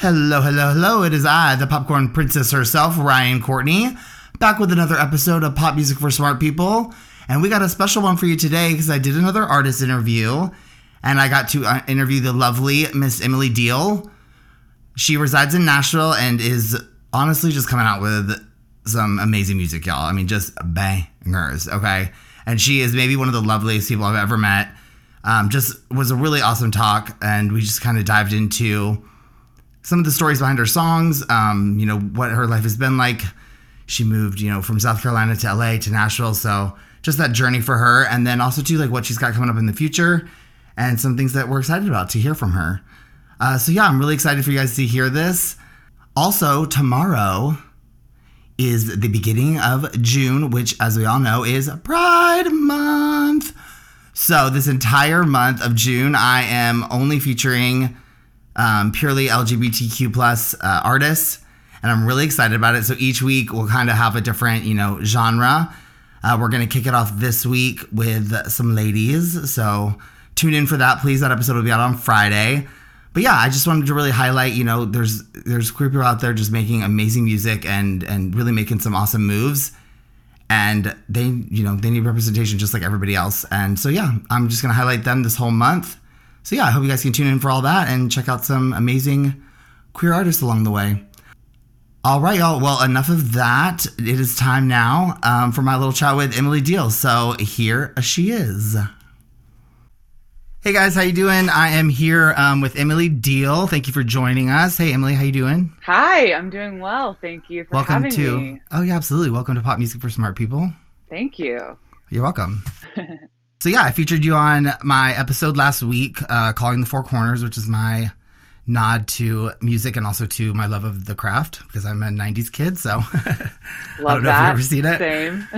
Hello, hello, hello. It is I, the popcorn princess herself, Ryan Courtney, back with another episode of Pop Music for Smart People. And we got a special one for you today because I did another artist interview and I got to interview the lovely Miss Emily Deal. She resides in Nashville and is honestly just coming out with some amazing music, y'all. I mean, just bangers, okay? And she is maybe one of the loveliest people I've ever met. Just was a really awesome talk, and we just kind of dived into some of the stories behind her songs, you know, what her life has been like. She moved, you know, from South Carolina to LA to Nashville, so just that journey for her, and then also too, like, what she's got coming up in the future and some things that we're excited about to hear from her. So yeah, I'm really excited for you guys to hear this. Also, tomorrow is the beginning of June, which, as we all know, is Pride Month. So this entire month of June, I am only featuring purely LGBTQ+ artists, and I'm really excited about it. So each week we'll kind of have a different, you know, genre. We're going to kick it off this week with some ladies. So tune in for that, please. That episode will be out on Friday. But yeah, I just wanted to really highlight, you know, there's queer people out there just making amazing music and really making some awesome moves. And they, you know, they need representation just like everybody else. And so yeah, I'm just going to highlight them this whole month. So yeah, I hope you guys can tune in for all that and check out some amazing queer artists along the way. All right, y'all. Well, enough of that. It is time now for my little chat with Emily Deal. So here she is. Hey guys, how you doing? I am here with Emily Deal. Thank you for joining us. Hey Emily, how you doing? Hi, I'm doing well. Thank you for having me. Oh yeah, absolutely. Welcome to Pop Music for Smart People. Thank you. You're welcome. So yeah, I featured you on my episode last week, Calling the Four Corners, which is my nod to music and also to my love of the craft because I'm a 90s kid, so love I don't know that. If you've ever seen it. Same.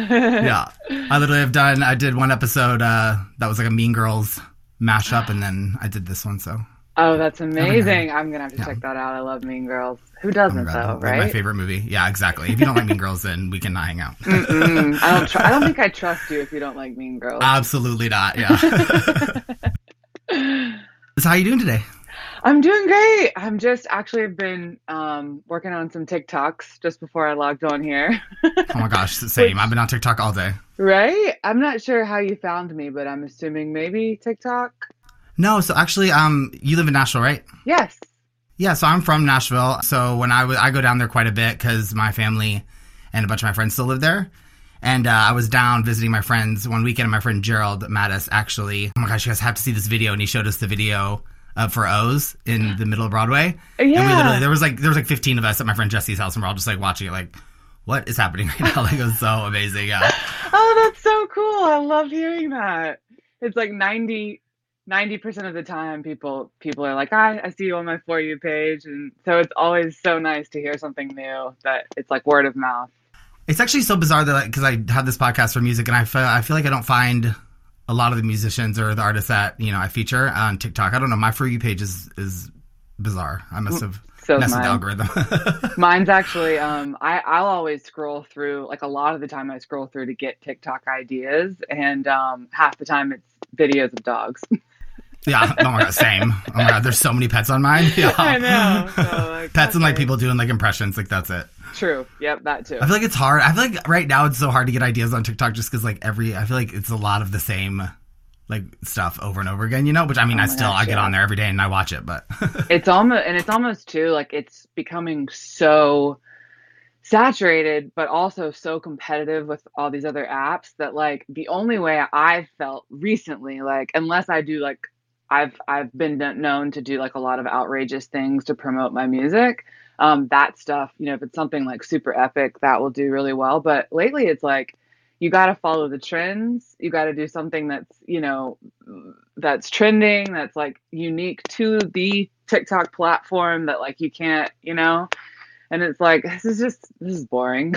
Yeah. I did one episode that was like a Mean Girls mashup, and then I did this one, so. Oh, that's amazing. I'm going to have to check that out. I love Mean Girls. Who doesn't, though, right? My favorite movie. Yeah, exactly. If you don't like Mean Girls, then we cannot hang out. I don't think I trust you if you don't like Mean Girls. Absolutely not, yeah. So how are you doing today? I'm doing great. I'm just actually been working on some TikToks just before I logged on here. Oh my gosh, same. I've been on TikTok all day. Right? I'm not sure how you found me, but I'm assuming maybe TikTok? No, so actually, you live in Nashville, right? Yes. Yeah, so I'm from Nashville. So when I go down there quite a bit because my family and a bunch of my friends still live there. And I was down visiting my friends one weekend, and my friend Gerald Mattis actually, oh my gosh, you guys have to see this video, and he showed us the video for O's in the middle of Broadway. Yeah. And we literally, there was like 15 of us at my friend Jesse's house, and we're all just like watching it like, what is happening right now? Like, it was so amazing. Yeah. Oh, that's so cool. I love hearing that. It's like 90% of the time people are like, I see you on my For You page. And so it's always so nice to hear something new that it's like word of mouth. It's actually so bizarre that, because I have this podcast for music, and I feel like I don't find a lot of the musicians or the artists that, you know, I feature on TikTok. I don't know. My For You page is bizarre. I must have messed with the algorithm. Mine's actually, I'll always scroll through, like a lot of the time I scroll through to get TikTok ideas, and half the time it's videos of dogs. Yeah. Oh my God. Same. Oh my God. There's so many pets on mine. Yeah. I know. So, like, pets and like people doing like impressions. Like that's it. True. Yep. That too. I feel like it's hard. I feel like right now it's so hard to get ideas on TikTok just because like I feel like it's a lot of the same like stuff over and over again, you know, which I mean, I get on there every day and I watch it, but it's almost too, like it's becoming so saturated, but also so competitive with all these other apps that like the only way I felt recently, like unless I do like, I've been known to do like a lot of outrageous things to promote my music. That stuff, you know, if it's something like super epic, that will do really well. But lately it's like, you got to follow the trends. You got to do something that's, you know, that's trending, that's like unique to the TikTok platform that like you can't, you know, And it's like, this is boring.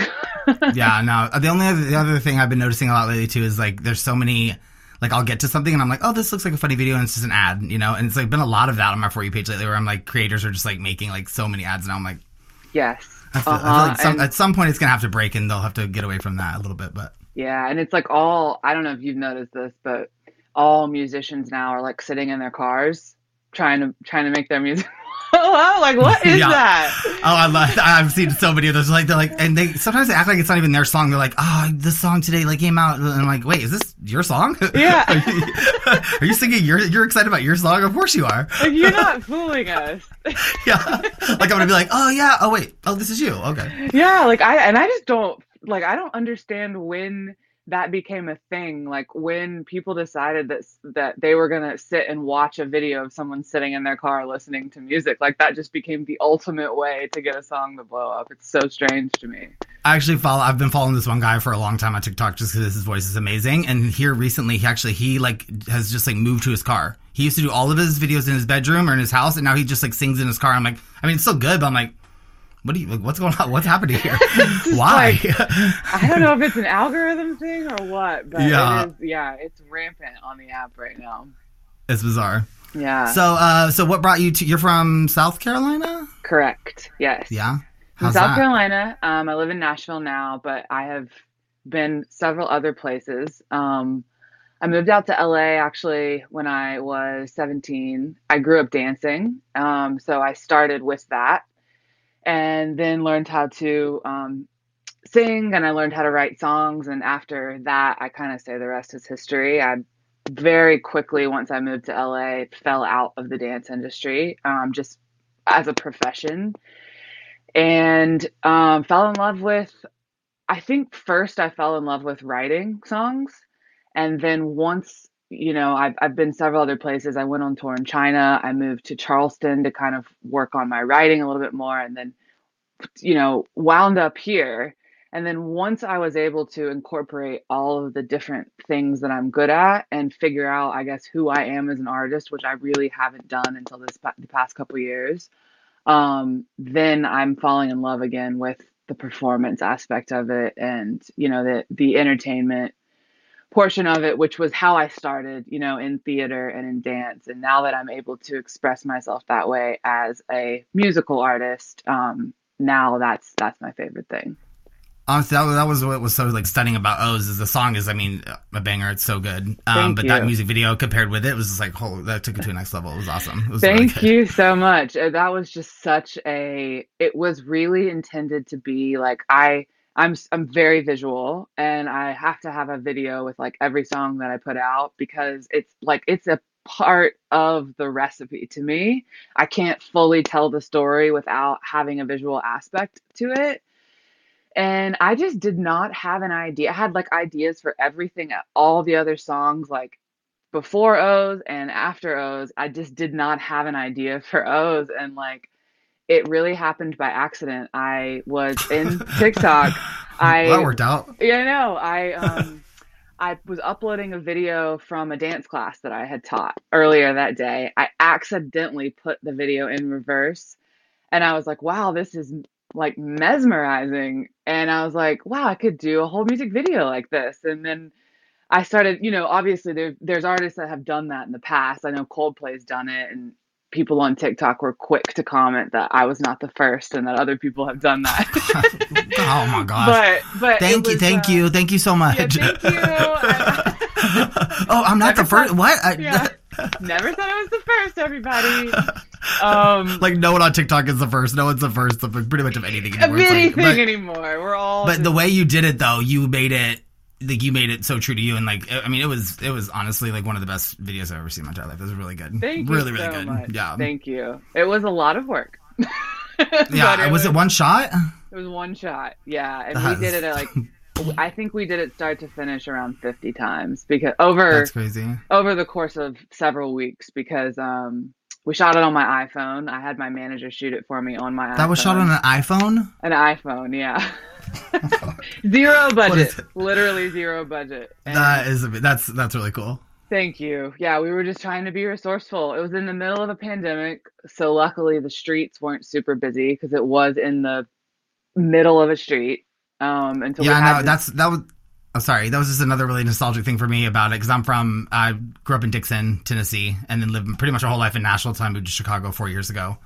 Yeah, no. The other thing I've been noticing a lot lately too is like, there's so many, like I'll get to something and I'm like, oh, this looks like a funny video and it's just an ad, you know? And it's like been a lot of that on my For You page lately where I'm like, creators are just like making like so many ads and I'm like, yes. I feel like at some point it's going to have to break and they'll have to get away from that a little bit, but. Yeah. And it's like all, I don't know if you've noticed this, but all musicians now are like sitting in their cars trying to make their music. Oh, like what is that? Oh, I love. I've seen so many of those. Like they're like, and they sometimes they act like it's not even their song. They're like, oh, this song today like came out, and I'm like, wait, is this your song? Yeah. Are you singing? You're excited about your song? Of course you are. Like, you're not fooling us. Yeah. Like I'm gonna be like, oh yeah. Oh wait. Oh, this is you. Okay. Yeah. Like I just don't like. I don't understand when that became a thing, like when people decided that they were going to sit and watch a video of someone sitting in their car listening to music. Like that just became the ultimate way to get a song to blow up. It's so strange to me. I've been following this one guy for a long time on TikTok just because his voice is amazing. And here recently, he like has just like moved to his car. He used to do all of his videos in his bedroom or in his house. And now he just like sings in his car. I'm like, I mean, it's still good, but I'm like, what's going on? What's happening here? Why? Like, I don't know if it's an algorithm thing or what, but yeah. It's rampant on the app right now. It's bizarre. Yeah. So what brought you to, you're from South Carolina? Correct. Yes. Yeah. How's South Carolina. I live in Nashville now, but I have been several other places. I moved out to LA actually when I was 17. I grew up dancing. So I started with that. And then learned how to sing, and I learned how to write songs. And after that, I kind of say the rest is history. I very quickly, once I moved to LA, fell out of the dance industry just as a profession, and fell in love with, I think first I fell in love with writing songs. And then once, you know, I've been several other places. I went on tour in China. I moved to Charleston to kind of work on my writing a little bit more, and then, you know, wound up here. And then once I was able to incorporate all of the different things that I'm good at and figure out, I guess, who I am as an artist, which I really haven't done until the past couple of years, then I'm falling in love again with the performance aspect of it and, you know, the entertainment portion of it, which was how I started, you know, in theater and in dance. And now that I'm able to express myself that way as a musical artist, now that's my favorite thing. Honestly, that was what was so like stunning about O's is the song is, I mean, a banger. It's so good. But that music video compared with it was just like, oh, that took it to a next level. It was awesome. It was Thank you so much. That was just it was really intended to be like, I'm very visual, and I have to have a video with like every song that I put out because it's a part of the recipe to me. I can't fully tell the story without having a visual aspect to it. And I just did not have an idea. I had like ideas for everything, all the other songs, like before O's and after O's. I just did not have an idea for O's, and like, it really happened by accident. I was in TikTok. That worked out. Yeah, I know. I was uploading a video from a dance class that I had taught earlier that day. I accidentally put the video in reverse, and I was like, wow, this is like mesmerizing. And I was like, wow, I could do a whole music video like this. And then I started, you know, obviously there's artists that have done that in the past. I know Coldplay's done it, and people on TikTok were quick to comment that I was not the first and that other people have done that. Oh my gosh. But thank you. Thank you so much. Yeah, thank you. I'm not the first. What? Never thought I was the first, everybody. Like no one on TikTok is the first. No one's the first of pretty much of anything anymore. We're all. But the way you did it though, you made it so true to you, and like I mean it was honestly like one of the best videos I've ever seen in my entire life. It was really good. Thank you. Really, really good. Much. Yeah. Thank you. It was a lot of work. Yeah. Was it one shot? It was one shot. Yeah. And we did it at like I think we did it start to finish around 50 times because that's crazy. Over the course of several weeks because we shot it on my iPhone. I had my manager shoot it for me on my iPhone. That was shot on an iPhone? An iPhone, yeah. Zero budget. Literally zero budget. And that's really cool. Thank you. Yeah, we were just trying to be resourceful. It was in the middle of a pandemic, so luckily the streets weren't super busy because it was in the middle of a street. Until yeah, no, that was. Oh, sorry. That was just another really nostalgic thing for me about it, because I grew up in Dixon, Tennessee, and then lived pretty much our whole life in Nashville until I moved to Chicago 4 years ago.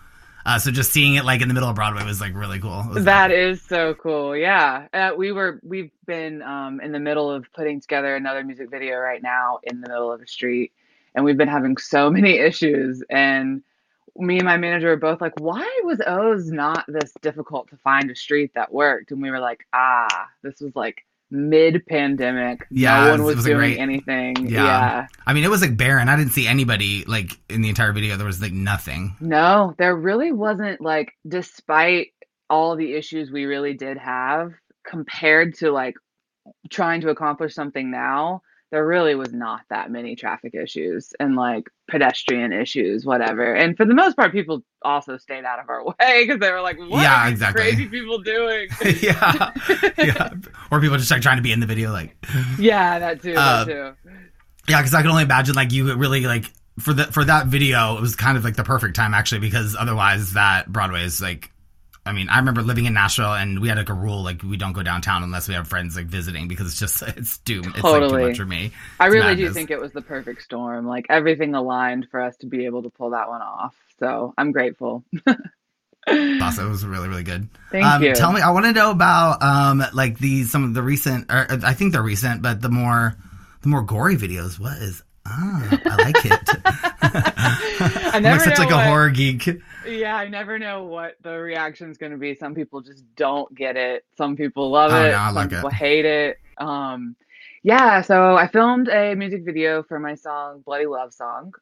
So just seeing it like in the middle of Broadway was like really cool. That is so cool. Yeah. We've been in the middle of putting together another music video right now in the middle of a street, and we've been having so many issues. And me and my manager were both like, why was O's not this difficult to find a street that worked? And we were like, this was like mid-pandemic. Yeah, no one was doing anything. Yeah. I mean, it was like barren. I didn't see anybody like in the entire video. There was like nothing. No, there really wasn't, like, despite all the issues we really did have compared to like trying to accomplish something now, there really was not that many traffic issues and like pedestrian issues, whatever. And for the most part, people also stayed out of our way because they were like, what are exactly. crazy people doing? yeah. Or people just like trying to be in the video. Like, yeah, that too. Yeah. Cause I can only imagine like you really like for that video, it was kind of like the perfect time actually, because otherwise that Broadway is like, I mean, I remember living in Nashville and we had like a rule, like we don't go downtown unless we have friends like visiting, because it's just, it's doom. Totally. It's like too much for me. I really do think it was the perfect storm. Like everything aligned for us to be able to pull that one off. So I'm grateful. Awesome. It was really, really good. Thank you. Tell me, I want to know about like some of the recent, or I think they're recent, but the more gory videos. What is I like it. I'm like such like a horror geek. Yeah, I never know what the reaction's going to be. Some people just don't get it. Some people love it. No, some people hate it. Yeah, so I filmed a music video for my song, Bloody Love Song.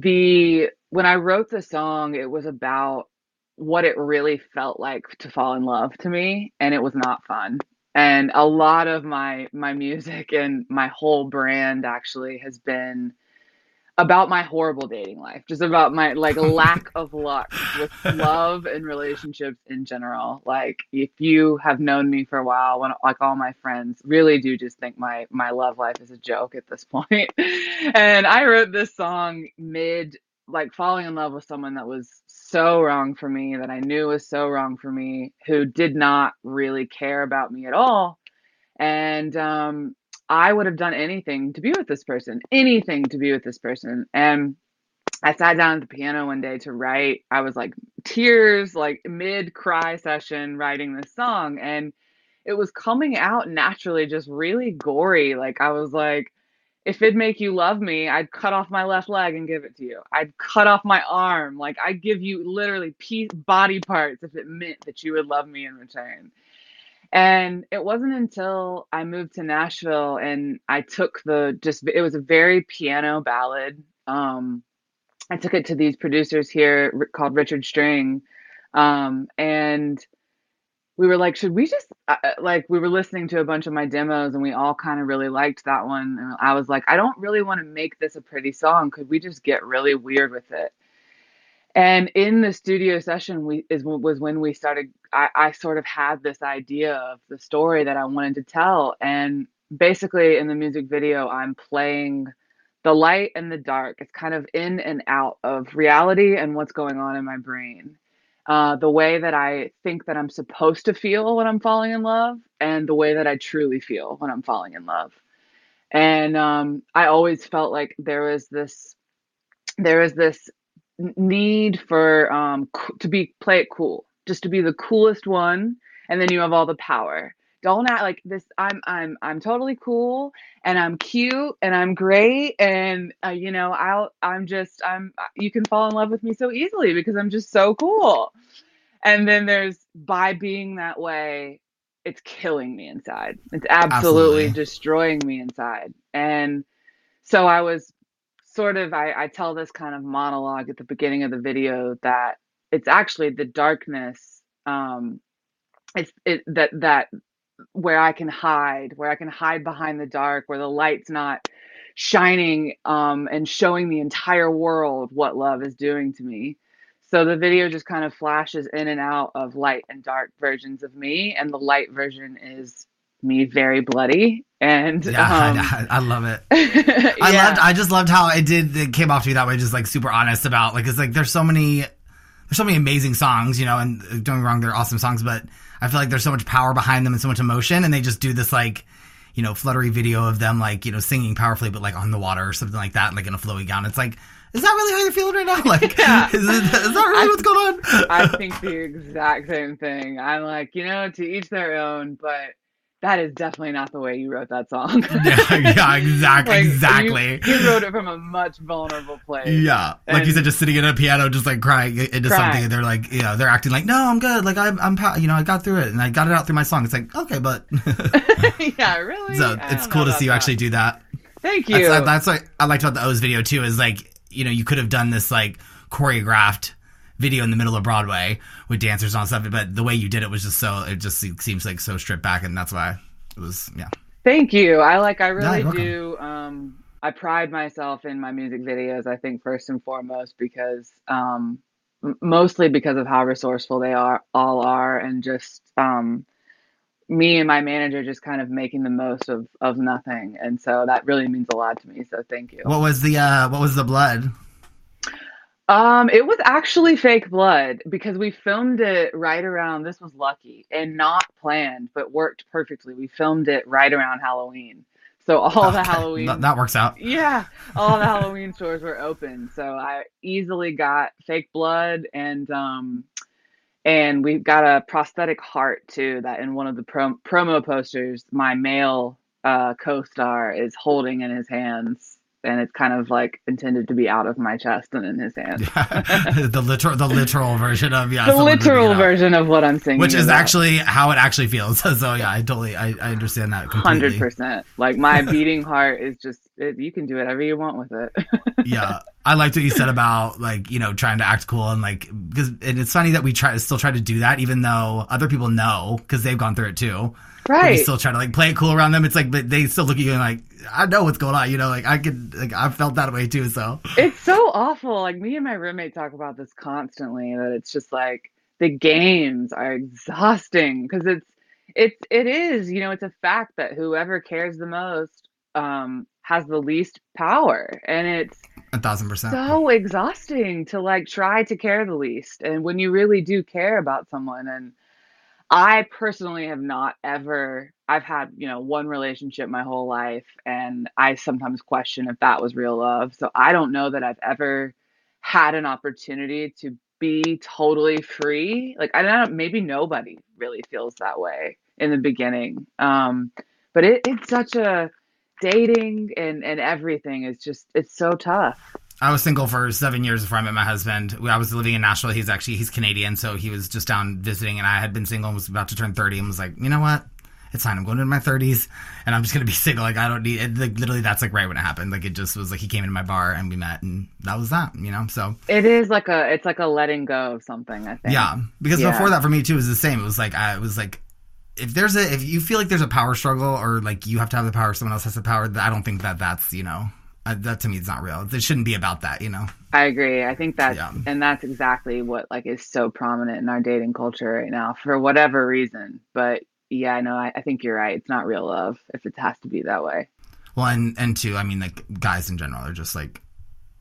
When I wrote the song, it was about what it really felt like to fall in love to me, and it was not fun. And a lot of my music and my whole brand actually has been about my horrible dating life, just about my like lack of luck with love and relationships in general. Like if you have known me for a while, when like all my friends really do just think my love life is a joke at this point. And I wrote this song mid like falling in love with someone that was so wrong for me, that I knew was so wrong for me, who did not really care about me at all. And I would have done anything to be with this person, And I sat down at the piano one day to write. I was like tears, like mid cry session writing this song. And it was coming out naturally, just really gory. Like I was like, if it'd make you love me, I'd cut off my left leg and give it to you. I'd cut off my arm. Like I'd give you literally body parts if it meant that you would love me in return. And it wasn't until I moved to Nashville and I took it was a very piano ballad. I took it to these producers here called Richard String. And we were like, should we just like we were listening to a bunch of my demos and we all kind of really liked that one. And I was like, I don't really want to make this a pretty song. Could we just get really weird with it? And in the studio session was when we started, I sort of had this idea of the story that I wanted to tell. And basically in the music video, I'm playing the light and the dark. It's kind of in and out of reality and what's going on in my brain. The way that I think that I'm supposed to feel when I'm falling in love, and the way that I truly feel when I'm falling in love. And I always felt like there was this need for play it cool, just to be the coolest one, and then you have all the power. Don't act like this. I'm totally cool, and I'm cute, and I'm great, and you know, you can fall in love with me so easily because I'm just so cool. And then there's, by being that way, it's killing me inside. It's absolutely destroying me inside. And so I was sort of, I tell this kind of monologue at the beginning of the video that it's actually the darkness. Where I can hide, behind the dark, where the light's not shining and showing the entire world what love is doing to me. So the video just kind of flashes in and out of light and dark versions of me. And the light version is me very bloody. And I love it. Yeah. I just loved how it came off to me that way. Just like super honest about like, it's like, there's so many, there's so many amazing songs, you know, and don't get me wrong, they're awesome songs, but I feel like there's so much power behind them and so much emotion, and they just do this, like, you know, fluttery video of them, like, you know, singing powerfully, but, like, on the water or something like that, like, in a flowy gown. It's like, is that really how you're feeling right now? Like, yeah. is that really what's going on? I think the exact same thing. I'm like, you know, to each their own, but that is definitely not the way you wrote that song. yeah, exactly. Like, exactly. You wrote it from a much vulnerable place. Yeah. Like, and you said, just sitting at a piano, just, like, crying into something. And they're like, you know, they're acting like, no, I'm good. Like, I got through it. And I got it out through my song. It's like, okay, but. Yeah, really? So it's cool to see you actually do that. Thank you. That's what I liked about the O's video, too, is, like, you know, you could have done this, like, choreographed video in the middle of Broadway with dancers and stuff, but the way you did it was just so, it just seems like so stripped back, and that's why it was, yeah. Thank you. I really do. I pride myself in my music videos, I think, first and foremost, because, mostly because of how resourceful they all are, and just me and my manager just kind of making the most of nothing. And so that really means a lot to me. So thank you. What was the blood? It was actually fake blood, because we filmed it right around, this was lucky and not planned, but worked perfectly. We filmed it right around Halloween. So the Halloween. That works out. Yeah. All the Halloween stores were open. So I easily got fake blood, and we've got a prosthetic heart, too, that in one of the promo posters, my male co-star is holding in his hands. And it's kind of like intended to be out of my chest and in his hand. Yeah. The literal version of, yeah. The literal version of what I'm singing. Which is actually how it actually feels. So yeah, I understand that completely. 100%. Like, my beating heart is just, you can do whatever you want with it. Yeah. I liked what you said about, like, you know, trying to act cool, and like, because, and it's funny that we still try to do that, even though other people know, because they've gone through it too. Right. You still try to, like, play it cool around them. It's like, but they still look at you and, like, I know what's going on, you know, like, I've felt that way too. So it's so awful. Like, me and my roommate talk about this constantly, that it's just like the games are exhausting, because it is, you know, it's a fact that whoever cares the most has the least power, and it's 1,000% so exhausting to, like, try to care the least. And when you really do care about someone, and I personally have not ever, I've had, you know, one relationship my whole life, and I sometimes question if that was real love. So I don't know that I've ever had an opportunity to be totally free. Like, I don't, maybe nobody really feels that way in the beginning. But it's such a, dating and everything is just, it's so tough. I was single for 7 years before I met my husband. I was living in Nashville. He's Canadian, so he was just down visiting, and I had been single and was about to turn 30 and was like, you know what? It's fine. I'm going into my 30s, and I'm just going to be single. Like, I don't need it. Like, literally, that's, like, right when it happened. Like, it just was, like, he came into my bar, and we met, and that was that, you know? So it is like it's like a letting go of something, I think. Yeah, because before that, for me, too, it was the same. It was like, if you feel like there's a power struggle, or, like, you have to have the power, someone else has the power, I don't think that's, you know, that to me is not real. It shouldn't be about that, you know? I agree. I think that's, and that's exactly what, like, is so prominent in our dating culture right now, for whatever reason. But yeah, no, I think you're right. It's not real love if it has to be that way. Well, and two, I mean, like, guys in general are just, like,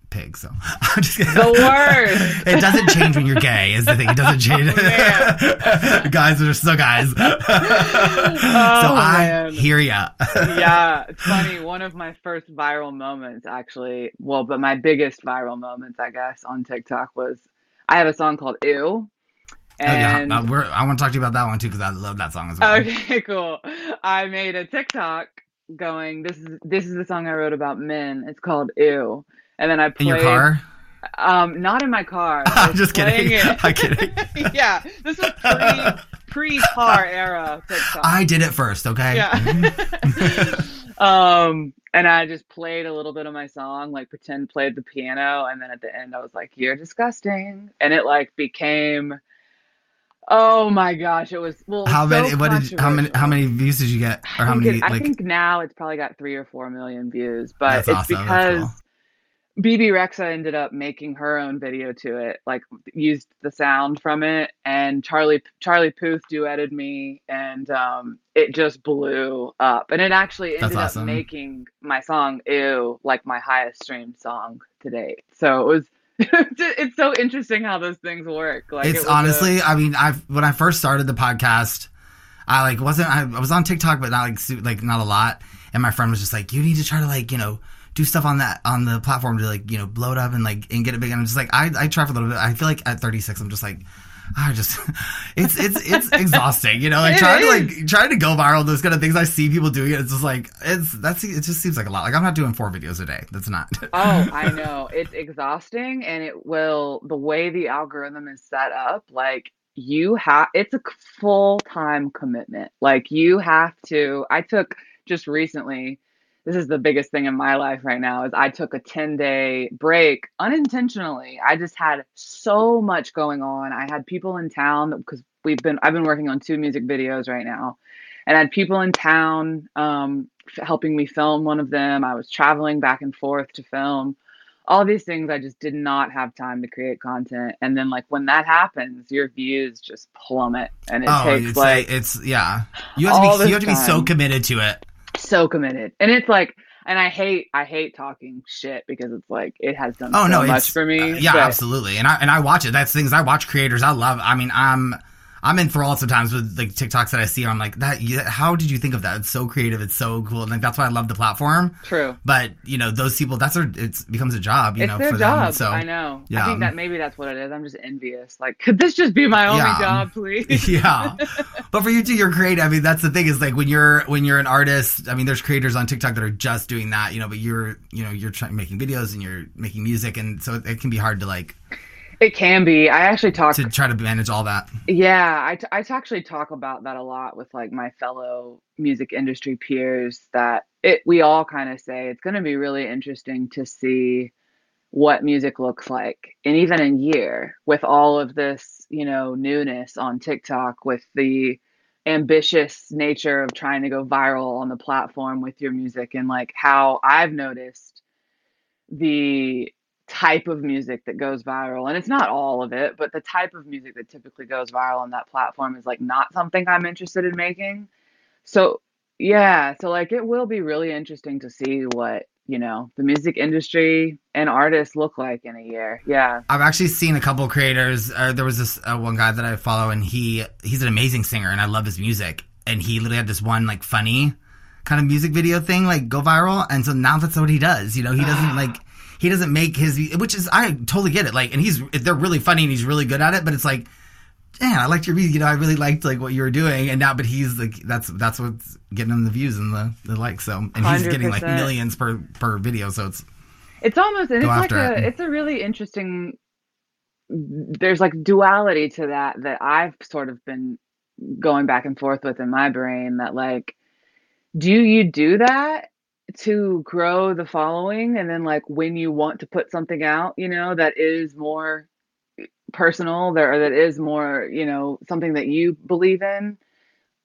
pigs, so I'm just kidding. The worst. It doesn't change when you're gay, is the thing. It doesn't change. Oh, guys are still guys. I hear ya. Yeah, it's funny. One of my first viral moments, actually, but my biggest viral moments, I guess, on TikTok was, I have a song called Ew. And I want to talk to you about that one too, because I love that song as well. Okay, cool. I made a TikTok going, this is the song I wrote about men. It's called Ew. And then I played. In your car? Not in my car. I'm just kidding. I'm kidding. Yeah. This was pre-car era TikTok. I did it first, okay? Yeah. And I just played a little bit of my song, like played the piano. And then at the end, I was like, you're disgusting. And it, like, became, oh my gosh. It was, well, how many views did you get? Or I think now it's probably got 3 or 4 million views. But it's awesome. Because BB Rexa ended up making her own video to it, like, used the sound from it, and Charlie Puth duetted me, and it just blew up, and it actually ended up making my song Ew, like, my highest streamed song to date. So it was It's so interesting how those things work. Like, it's when I first started the podcast, I was on TikTok, but not a lot. And my friend was just like, you need to try to do stuff on the platform to blow it up and get it big. And I'm just like, I try for a little bit. I feel like at 36, I'm just like, it's exhausting. Trying to go viral, those kind of things. I see people doing it. It's just like, it just seems like a lot. Like, I'm not doing 4 videos a day. That's not. Oh, I know. It's exhausting. And the way the algorithm is set up, it's a full-time commitment. Just recently, this is the biggest thing in my life right now, is I took a 10-day break unintentionally. I just had so much going on. I had people in town because I've been working on 2 music videos right now, and I had people in town helping me film one of them. I was traveling back and forth to film. All these things, I just did not have time to create content. And then when that happens, your views just plummet, and you have to be so committed to it. So committed. And it's and I hate talking shit because it's it has done so much for me. Absolutely. And I watch it. That's things I watch creators I love. I mean, I'm enthralled sometimes with TikToks that I see. I'm like, how did you think of that? It's so creative. It's so cool. And that's why I love the platform. True. But those people, it becomes a job, for job. Them. So, I know. Yeah. I think that maybe that's what it is. I'm just envious. Could this just be my only job, please? Yeah. But for you too, you're creative. I mean, that's the thing is when you're an artist, I mean, there's creators on TikTok that are just doing that, but you're making videos and you're making music. And so it can be hard to It can be. I actually talk to try to manage all that. Yeah, I actually talk about that a lot with my fellow music industry peers. That we all kind of say it's going to be really interesting to see what music looks like in even a year with all of this, newness on TikTok, with the ambitious nature of trying to go viral on the platform with your music, and how I've noticed the type of music that goes viral, and it's not all of it, but the type of music that typically goes viral on that platform is not something I'm interested in making. So yeah, it will be really interesting to see what the music industry and artists look like in a year. Yeah, I've actually seen a couple creators. There was this one guy that I follow, and he's an amazing singer, and I love his music. And he literally had this one funny kind of music video thing go viral, and so now that's what he does. He doesn't He doesn't make his, which is, I totally get it. And they're really funny and he's really good at it, but it's man, I liked your music, I really liked what you were doing. And now, but he's that's what's getting him the views and the likes. So, and he's 100%. Getting millions per video. So it's almost, and it's a really interesting, there's duality to that I've sort of been going back and forth with in my brain, that do you do that to grow the following, and then when you want to put something out that is more personal there, or that is more something that you believe in,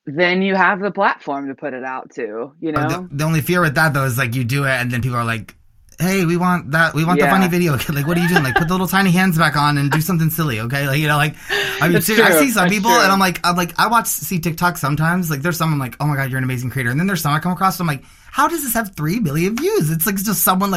then you have the platform to put it out to the only fear with that though is you do it and then people are hey, we want the funny video. What are you doing? Put the little tiny hands back on and do something silly, okay? I mean, seriously, I see some people and I see TikTok sometimes. There's some, I'm like, oh my God, you're an amazing creator. And then there's some I come across, I'm like, how does this have 3 million views? It's just someone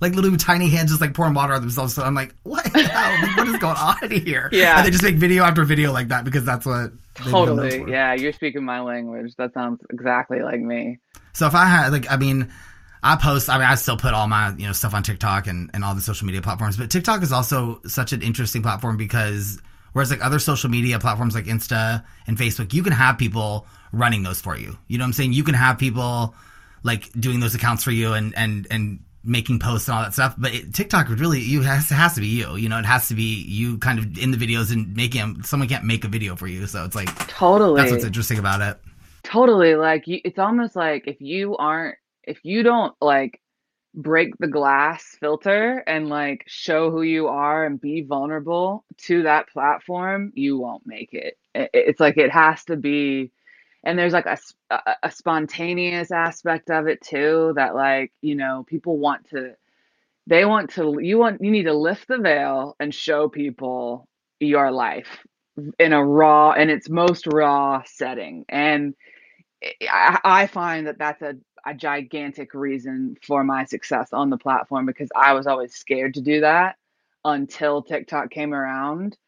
little tiny hands just pouring water on themselves. So I'm like, what the hell? What is going on here? Yeah. And they just make video after video like that because that's what they totally. Yeah, you're speaking my language. That sounds exactly like me. So if I had, I still put all my, stuff on TikTok and all the social media platforms, but TikTok is also such an interesting platform because whereas other social media platforms like Insta and Facebook, you can have people running those for you. You know what I'm saying? You can have people doing those accounts for you and making posts and all that stuff. But TikTok really, has to be you, it has to be you kind of in the videos and making them. Someone can't make a video for you. So it's totally, that's what's interesting about it. Totally. It's almost if you don't break the glass filter and show who you are and be vulnerable to that platform, you won't make it. It's it has to be, and there's a spontaneous aspect of it too, that people you need to lift the veil and show people your life in its most raw setting. And I find that that's a gigantic reason for my success on the platform, because I was always scared to do that until TikTok came around,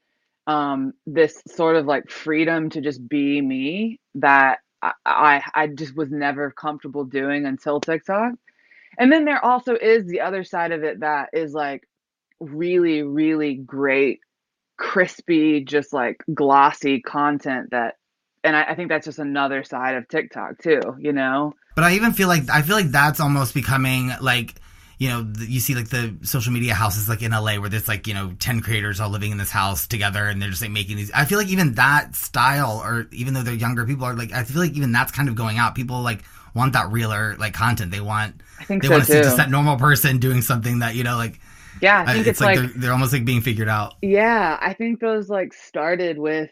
this sort of like freedom to just be me that I just was never comfortable doing until TikTok. And then there also is the other side of it that is like really, really great, crispy, just like glossy content that, and I think that's just another side of TikTok too, you know? But I even feel like, that's almost becoming like, you know, you see like the social media houses like in LA where there's like, you know, 10 creators all living in this house together and they're just like making these. I feel like even that style, or even though they're younger people, are like, I feel like even that's kind of going out. People like want that realer like content. They want, want to see just that normal person doing something that, you know, like, yeah, I think it's like they're almost like being figured out. Yeah. I think those like started with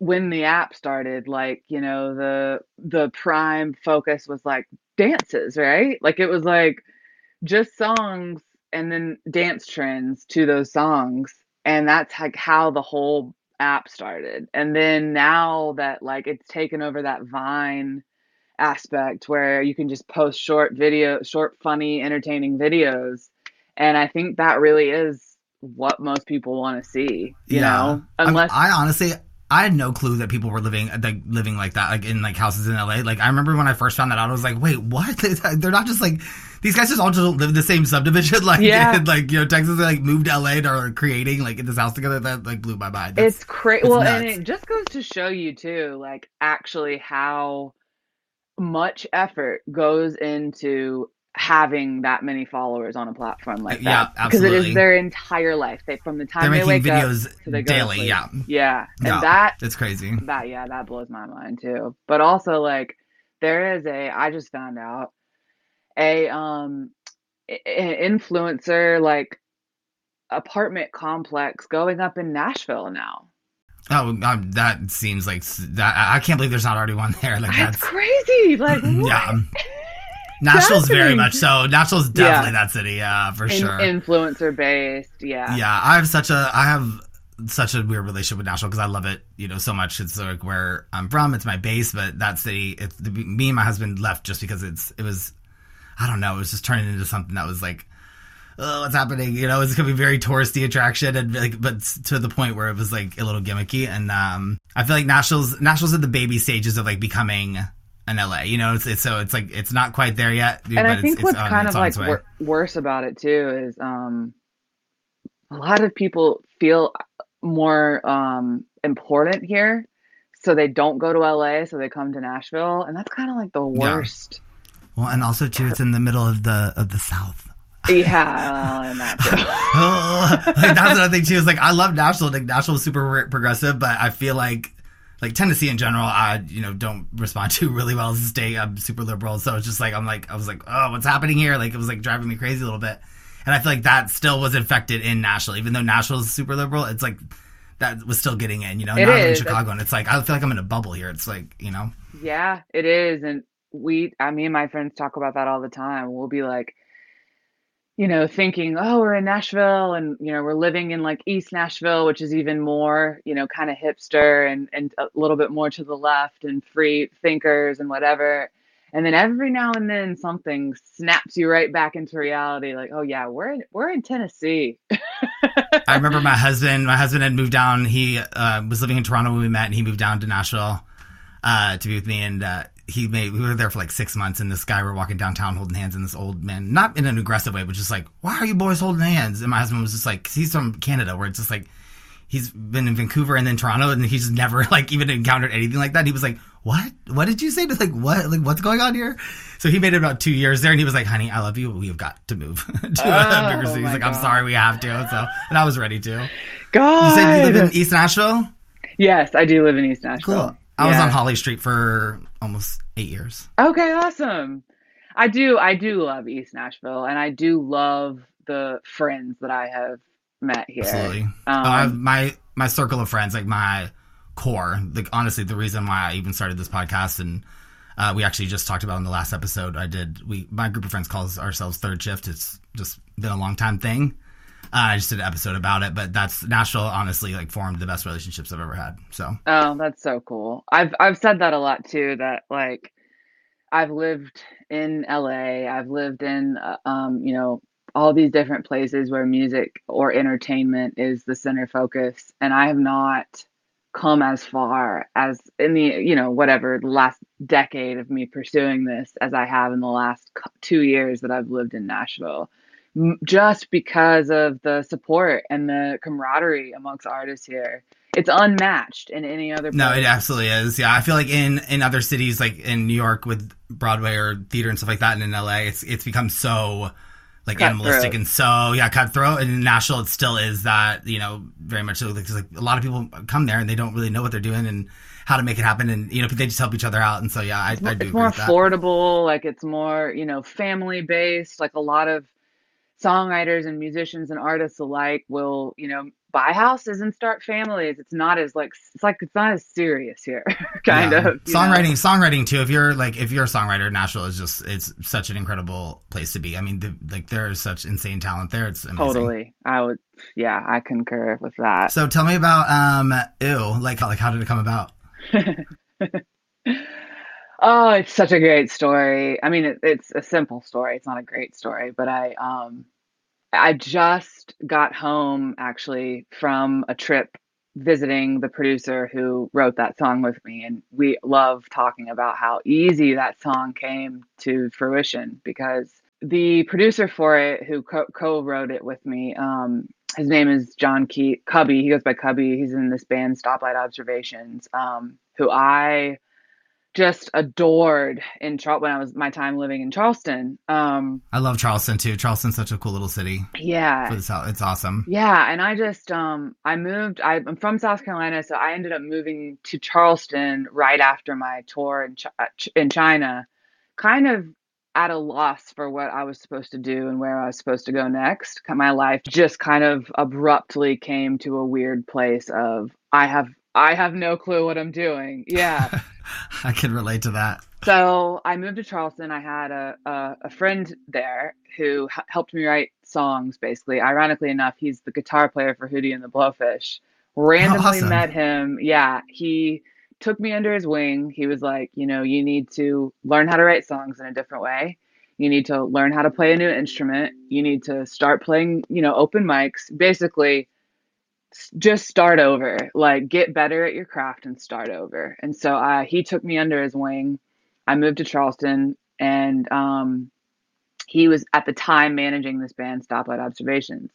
when the app started, like, you know, the prime focus was like dances, right? Like it was like, just songs and then dance trends to those songs. And that's like how the whole app started. And then now that like it's taken over that Vine aspect where you can just post short, funny, entertaining videos. And I think that really is what most people want to see, you know, unless I had no clue that people were living like that, like in like houses in LA. Like I remember when I first found that out, I was like, "Wait, what? They're not just like these guys just all just live in the same subdivision." Like, yeah. Like you know, Texas, they like moved to LA and are creating like in this house together. That like blew my mind. It's crazy. Well, nuts. And it just goes to show you too, like actually how much effort goes into having that many followers on a platform like that. Yeah, absolutely. Because it is their entire life. From the time they wake up to they go daily, to sleep. Yeah. Yeah. And it's crazy. That blows my mind too. But also like there is I just found out an influencer like apartment complex going up in Nashville now. Oh, that seems like that. I can't believe there's not already one there. Like that's crazy. Like what? Yeah. Nashville's very much so. Nashville's definitely that city, sure. Influencer based, yeah. I have such a weird relationship with Nashville because I love it, you know, so much. It's like where I'm from. It's my base, but that city, me and my husband left just because it was, I don't know, it was just turning into something that was like, oh, what's happening? You know, it's gonna be very touristy attraction, and like, but to the point where it was like a little gimmicky, and I feel like Nashville's at the baby stages of like becoming in LA, you know, it's like it's not quite there yet. Dude, and I think what's kind of like worse about it too is a lot of people feel more important here, so they don't go to LA, so they come to Nashville, and that's kind of like the worst. Yeah. Well, and also too, it's in the middle of the South. Yeah, well, and that too. That's another thing too. Is like I love Nashville. Like Nashville's super progressive, but I feel like. Like Tennessee in general, I, you know, don't respond to really well as a state. I'm super liberal. So it's just like, I was like, oh, what's happening here? Like, it was like driving me crazy a little bit. And I feel like that still was infected in Nashville, even though Nashville is super liberal. It's like that was still getting in, you know, not in Chicago. And it's like, I feel like I'm in a bubble here. It's like, you know. Yeah, it is. And me and my friends talk about that all the time. We'll be like, you know, thinking, oh, we're in Nashville and, you know, we're living in like East Nashville, which is even more, you know, kind of hipster and a little bit more to the left and free thinkers and whatever. And then every now and then something snaps you right back into reality. Like, oh, yeah, we're in Tennessee. I remember my husband had moved down. He was living in Toronto when we met, and he moved down to Nashville to be with me. And we were there for like 6 months, and this guy, we're walking downtown holding hands, and this old man, not in an aggressive way, but just like, why are you boys holding hands? And my husband was just like, cause he's from Canada, where it's just like, he's been in Vancouver and then Toronto, and he's just never like even encountered anything like that. And he was like, what? What did you say? To like, what's going on here? So he made it about 2 years there, and he was like, honey, I love you. We've got to move to a bigger city. He's like, God. I'm sorry, we have to. So, and I was ready to. God. You said you live in East Nashville? Yes, I do live in East Nashville. Cool. I was on Holly Street for almost 8 years. Okay, awesome. I do love East Nashville, and I do love the friends that I have met here. Absolutely. My circle of friends, like my core, like honestly, the reason why I even started this podcast, and we actually just talked about in the last episode I did. My group of friends calls ourselves Third Shift. It's just been a long time thing. I just did an episode about it, but that's Nashville. Honestly, like formed the best relationships I've ever had. So. Oh, that's so cool. I've said that a lot too. That like, I've lived in LA. I've lived in all these different places where music or entertainment is the center focus. And I have not come as far as in the, you know, whatever, the last decade of me pursuing this as I have in the last 2 years that I've lived in Nashville, just because of the support and the camaraderie amongst artists here. It's unmatched in any other place. No, it absolutely is. Yeah, I feel like in other cities, like in New York with Broadway or theater and stuff like that, and in LA, it's become so like cut animalistic throat. And so, yeah, cutthroat. And in Nashville, it still is that, you know, very much so. Like a lot of people come there and they don't really know what they're doing and how to make it happen. And, you know, but they just help each other out. And so, yeah, I do agree with that. It's more affordable. Like it's more, you know, family based. Like a lot of songwriters and musicians and artists alike will, you know, buy houses and start families. It's not as like it's not as serious here, kind of. Songwriting too. If you're a songwriter, Nashville is just, it's such an incredible place to be. I mean, there is such insane talent there. It's amazing. Totally. I concur with that. So tell me about Ew. Like how did it come about? Oh, it's such a great story. I mean, it's a simple story. It's not a great story, but I just got home actually from a trip visiting the producer who wrote that song with me. And we love talking about how easy that song came to fruition, because the producer for it, who co-wrote it with me, his name is John Cubby. He goes by Cubby. He's in this band Stoplight Observations, who I just adored in when I was my time living in Charleston. I love Charleston too. Charleston's such a cool little city. Yeah, it's awesome. Yeah, and I just I'm from South Carolina, so I ended up moving to Charleston right after my tour in China, kind of at a loss for what I was supposed to do and where I was supposed to go next. My life just kind of abruptly came to a weird place of I have no clue what I'm doing. Yeah. I can relate to that. So I moved to Charleston. I had a friend there who helped me write songs, basically. Ironically enough, he's the guitar player for Hootie and the Blowfish. Randomly met him. Yeah. He took me under his wing. He was like, you know, you need to learn how to write songs in a different way. You need to learn how to play a new instrument. You need to start playing, you know, open mics. Basically, just start over, like get better at your craft and start over. And so he took me under his wing. I moved to Charleston, and he was at the time managing this band Stoplight Observations.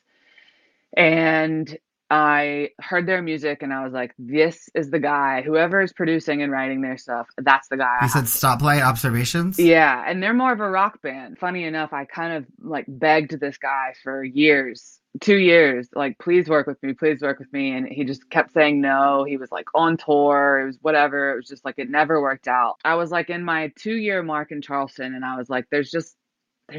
And I heard their music and I was like, this is the guy, whoever is producing and writing their stuff. That's the guy. You said Stoplight Observations? Yeah. And they're more of a rock band. Funny enough, I kind of like begged this guy for years. 2 years, like, please work with me. And he just kept saying no. He was like on tour. It was whatever. It was just like, it never worked out. I was like in my 2 year mark in Charleston, and I was like, there's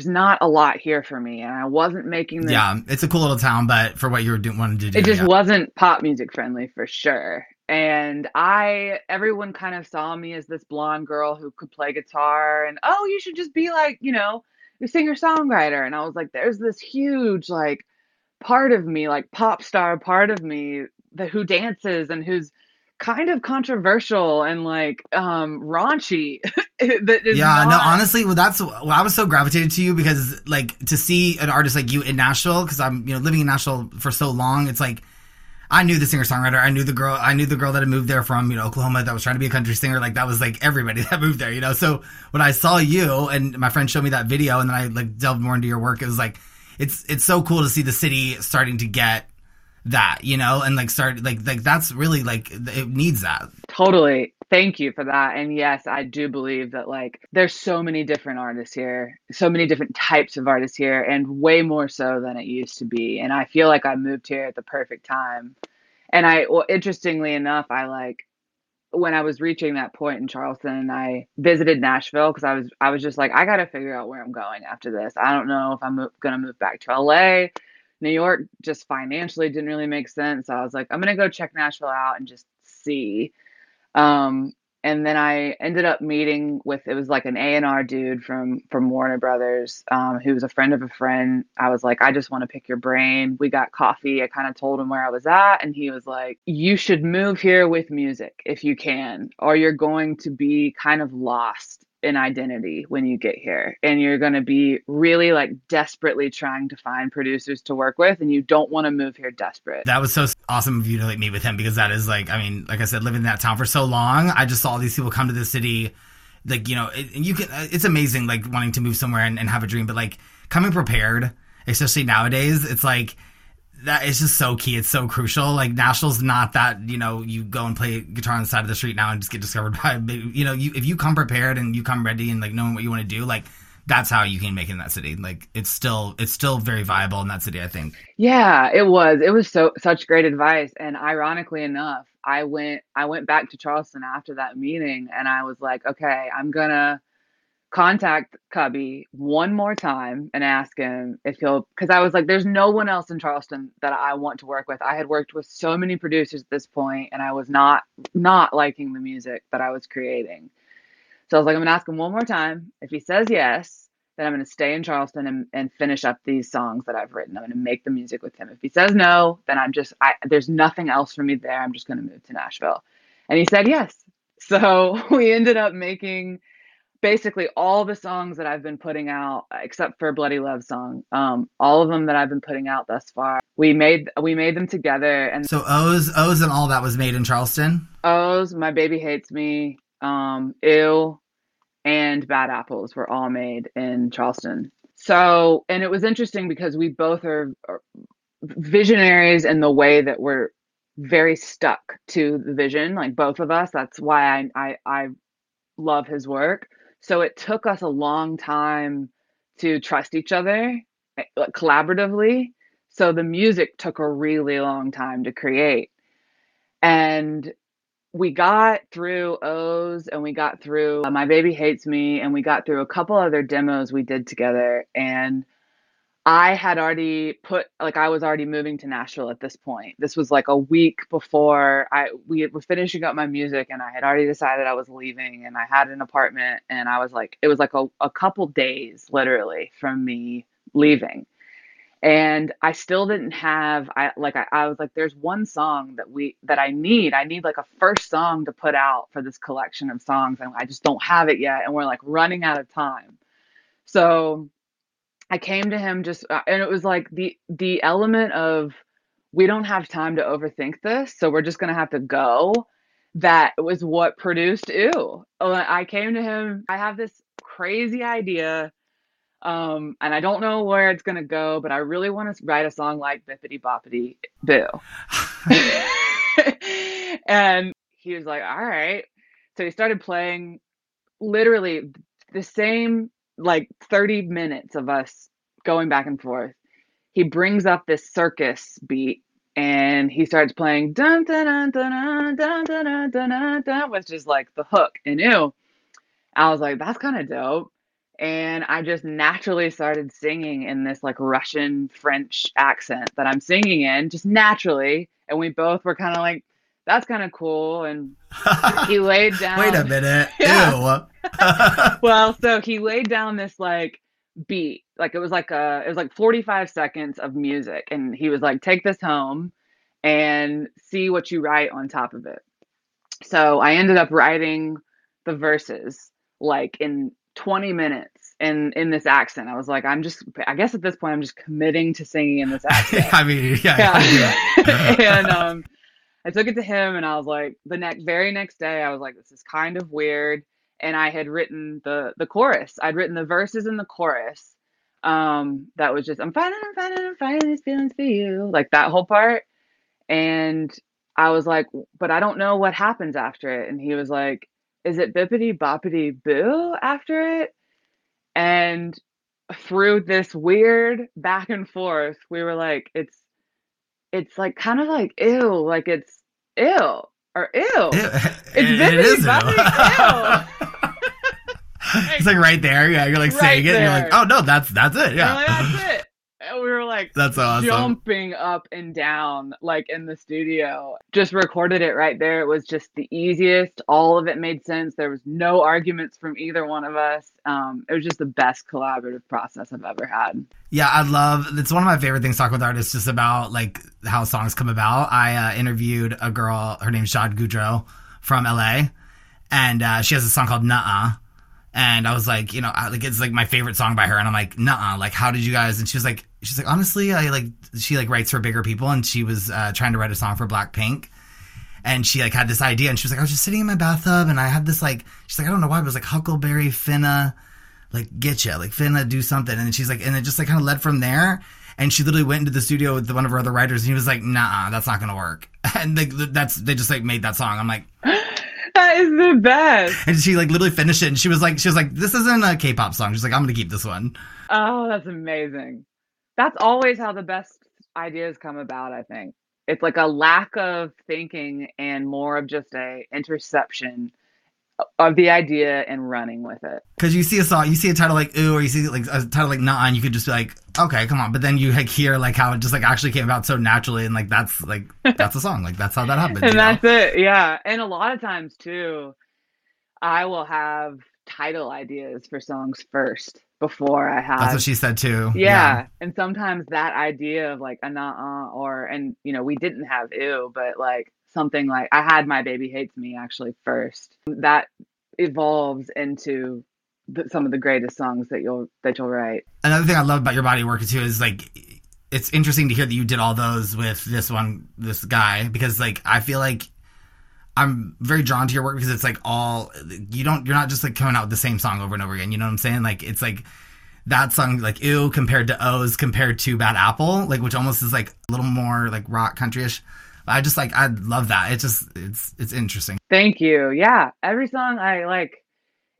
not a lot here for me. And I wasn't making this. Yeah, it's a cool little town, but for what you were wanting to do. It just wasn't pop music friendly for sure. And everyone kind of saw me as this blonde girl who could play guitar and, oh, you should just be like, you know, a singer songwriter. And I was like, there's this huge, like, part of me, like pop star part of me, that who dances and who's kind of controversial and like raunchy. Honestly, well, that's why I was so gravitated to you, because like to see an artist like you in Nashville, because I'm, you know, living in Nashville for so long, it's like I knew the singer-songwriter. I knew the girl that had moved there from, you know, Oklahoma that was trying to be a country singer. Like that was like everybody that moved there, you know. So when I saw you and my friend showed me that video, and then I like delved more into your work, it was like, it's so cool to see the city starting to get that, you know, and like start like that's really like it needs that. Totally. Thank you for that. And yes, I do believe that like there's so many different artists here, so many different types of artists here, and way more so than it used to be. And I feel like I moved here at the perfect time. And interestingly enough, I like when I was reaching that point in Charleston, I visited Nashville because I was just like, I got to figure out where I'm going after this. I don't know if I'm going to move back to LA. New York just financially didn't really make sense. So I was like, I'm going to go check Nashville out and just see. And then I ended up meeting with, it was like an A&R dude from Warner Brothers, who was a friend of a friend. I was like, I just want to pick your brain. We got coffee. I kind of told him where I was at, and he was like, you should move here with music if you can, or you're going to be kind of lost an identity when you get here, and you're going to be really like desperately trying to find producers to work with, and you don't want to move here desperate. That was so awesome of you to like meet with him, because that is like, I mean, like I said, living in that town for so long, I just saw all these people come to the city, like, you know, it's amazing, like wanting to move somewhere and have a dream, but like coming prepared, especially nowadays, it's like, that is just so key. It's so crucial. Like Nashville's not that, you know, you go and play guitar on the side of the street now and just get discovered by, you know, if you come prepared and you come ready and like knowing what you want to do, like that's how you can make it in that city. Like it's still very viable in that city, I think. Yeah, it was such great advice. And ironically enough, I went back to Charleston after that meeting and I was like, okay, I'm going to contact Cubby one more time and ask him if he'll, because I was like, there's no one else in Charleston that I want to work with. I had worked with so many producers at this point, and I was not liking the music that I was creating. So I was like, I'm gonna ask him one more time. If he says yes, then I'm gonna stay in Charleston and finish up these songs that I've written. I'm gonna make the music with him. If he says no, then there's nothing else for me there. I'm just gonna move to Nashville. And he said yes. So we ended up making basically all the songs that I've been putting out, except for Bloody Love Song, all of them that I've been putting out thus far, we made them together. And so O's and all that was made in Charleston? O's, My Baby Hates Me, Ew, and Bad Apples were all made in Charleston. So, and it was interesting because we both are visionaries in the way that we're very stuck to the vision, like both of us. That's why I love his work. So it took us a long time to trust each other collaboratively. So the music took a really long time to create. And we got through O's and we got through My Baby Hates Me and we got through a couple other demos we did together. And I had already I was already moving to Nashville at this point. This was like a week before we were finishing up my music, and I had already decided I was leaving, and I had an apartment, and I was like, it was like a couple days literally from me leaving. And I still didn't have, I was like, there's one song that I need. I need like a first song to put out for this collection of songs, and I just don't have it yet. And we're like running out of time. So I came to him and it was like the element of, we don't have time to overthink this, so we're just going to have to go. That was what produced Ew. I came to him, I have this crazy idea, and I don't know where it's going to go, but I really want to write a song like Bippity Boppity Boo. And he was like, all right. So he started playing literally the same like 30 minutes of us going back and forth. He brings up this circus beat and he starts playing dun dun dun dun dun dun dun dun, which is like the hook in Ew. I was like, that's kind of dope. And I just naturally started singing in this like Russian French accent that I'm singing in just naturally. And we both were kind of like, that's kind of cool. And he laid down. Wait a minute. Yeah. Ew. Well, so he laid down this like beat, like it was like 45 seconds of music. And he was like, take this home and see what you write on top of it. So I ended up writing the verses like in 20 minutes in this accent. I was like, I guess at this point, I'm just committing to singing in this accent. I mean, yeah. And, I took it to him and I was like, the very next day, I was like, this is kind of weird. And I had written the chorus. I'd written the verses and the chorus. That was just, I'm finding these feelings for you. Like that whole part. And I was like, but I don't know what happens after it. And he was like, is it bippity boppity boo after it? And through this weird back and forth, we were like, it's like kind of like ew, like it's ew or ew. It's bippity ew. It's like right there, yeah. You're like right saying there. It, and you're like, oh no, that's it, yeah. Like, that's it. And we were like, that's awesome. Jumping up and down, like in the studio. Just recorded it right there. It was just the easiest. All of it made sense. There was no arguments from either one of us. It was just the best collaborative process I've ever had. Yeah, it's one of my favorite things to talk with artists, just about like how songs come about. I interviewed a girl, her name's Jade Goudreau from LA, and she has a song called Nuh-uh. And I was like, you know, it's like my favorite song by her. And I'm like, nuh-uh, like, how did you guys? And she was like, honestly, she writes for bigger people. And she was trying to write a song for Blackpink. And she, had this idea. And she was like, I was just sitting in my bathtub. And I had this, she's like, I don't know why. But it was like Huckleberry finna, getcha. Finna do something. And she's like, and it just, kind of led from there. And she literally went into the studio with one of her other writers. And he was like, nah, that's not going to work. And they just, made that song. I'm like... That is the best. And she literally finished it, and she was like, this isn't a K-pop song. She's like, I'm gonna keep this one. Oh, that's amazing. That's always how the best ideas come about, I think. It's like a lack of thinking and more of just a interception of the idea and running with it. Because you see a song, you see a title like Ew, or you see a title like Nah, and you could just be like, okay, come on. But then you hear how it just actually came about so naturally, and that's a song. That's how that happens. And that's it, yeah. And a lot of times too, I will have title ideas for songs first before I have. That's what she said too. Yeah. And sometimes that idea of a Nah, or we didn't have Ew, but something I had My Baby Hates Me actually first. That evolves into some of the greatest songs that you'll write. Another thing I love about your body work too is it's interesting to hear that you did all those with this guy, because I feel I'm very drawn to your work because it's you're not just coming out with the same song over and over again. You know what I'm saying? It's that song Ew compared to O's compared to Bad Apple, which almost is a little more rock country-ish. I just I love that. It's just, it's interesting. Thank you. Yeah. Every song I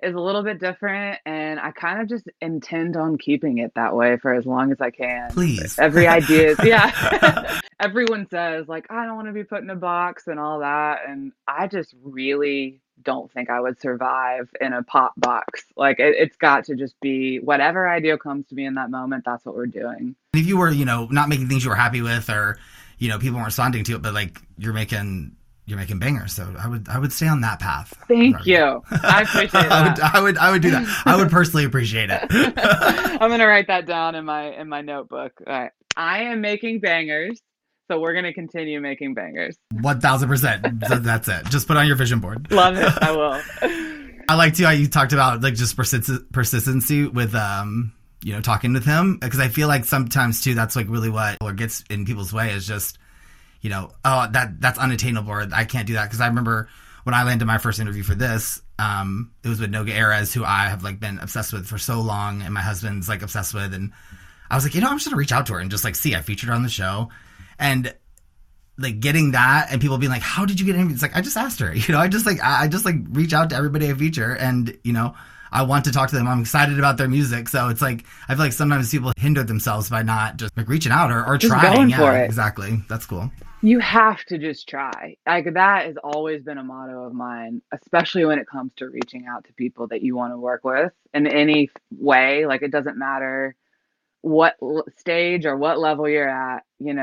is a little bit different, and I kind of just intend on keeping it that way for as long as I can. Please. Every idea is, yeah. Everyone says I don't want to be put in a box and all that. And I just really don't think I would survive in a pop box. It's got to just be whatever idea comes to me in that moment. That's what we're doing. If you were, not making things you were happy with, or, people weren't responding to it, but you're making bangers. So I would stay on that path. Thank you. I appreciate that. I would do that. I would personally appreciate it. I'm going to write that down in my notebook. All right. I am making bangers. So we're going to continue making bangers. 1000%. That's it. Just put on your vision board. Love it. I will. I liked how you talked about just persistency with, talking with him, because I feel sometimes too, that's really what gets in people's way is just, oh, that's unattainable, or I can't do that. Because I remember when I landed my first interview for this, it was with Noga Erez, who I have been obsessed with for so long, and my husband's obsessed with, and I was I'm just gonna reach out to her and just see, I featured her on the show, and getting that and people being how did you get in? It's I just asked her, I just reach out to everybody I feature, and I want to talk to them. I'm excited about their music. So it's I feel sometimes people hinder themselves by not just reaching out or just trying. Going for it. Exactly. That's cool. You have to just try. That has always been a motto of mine, especially when it comes to reaching out to people that you want to work with in any way. It doesn't matter what stage or what level you're at, you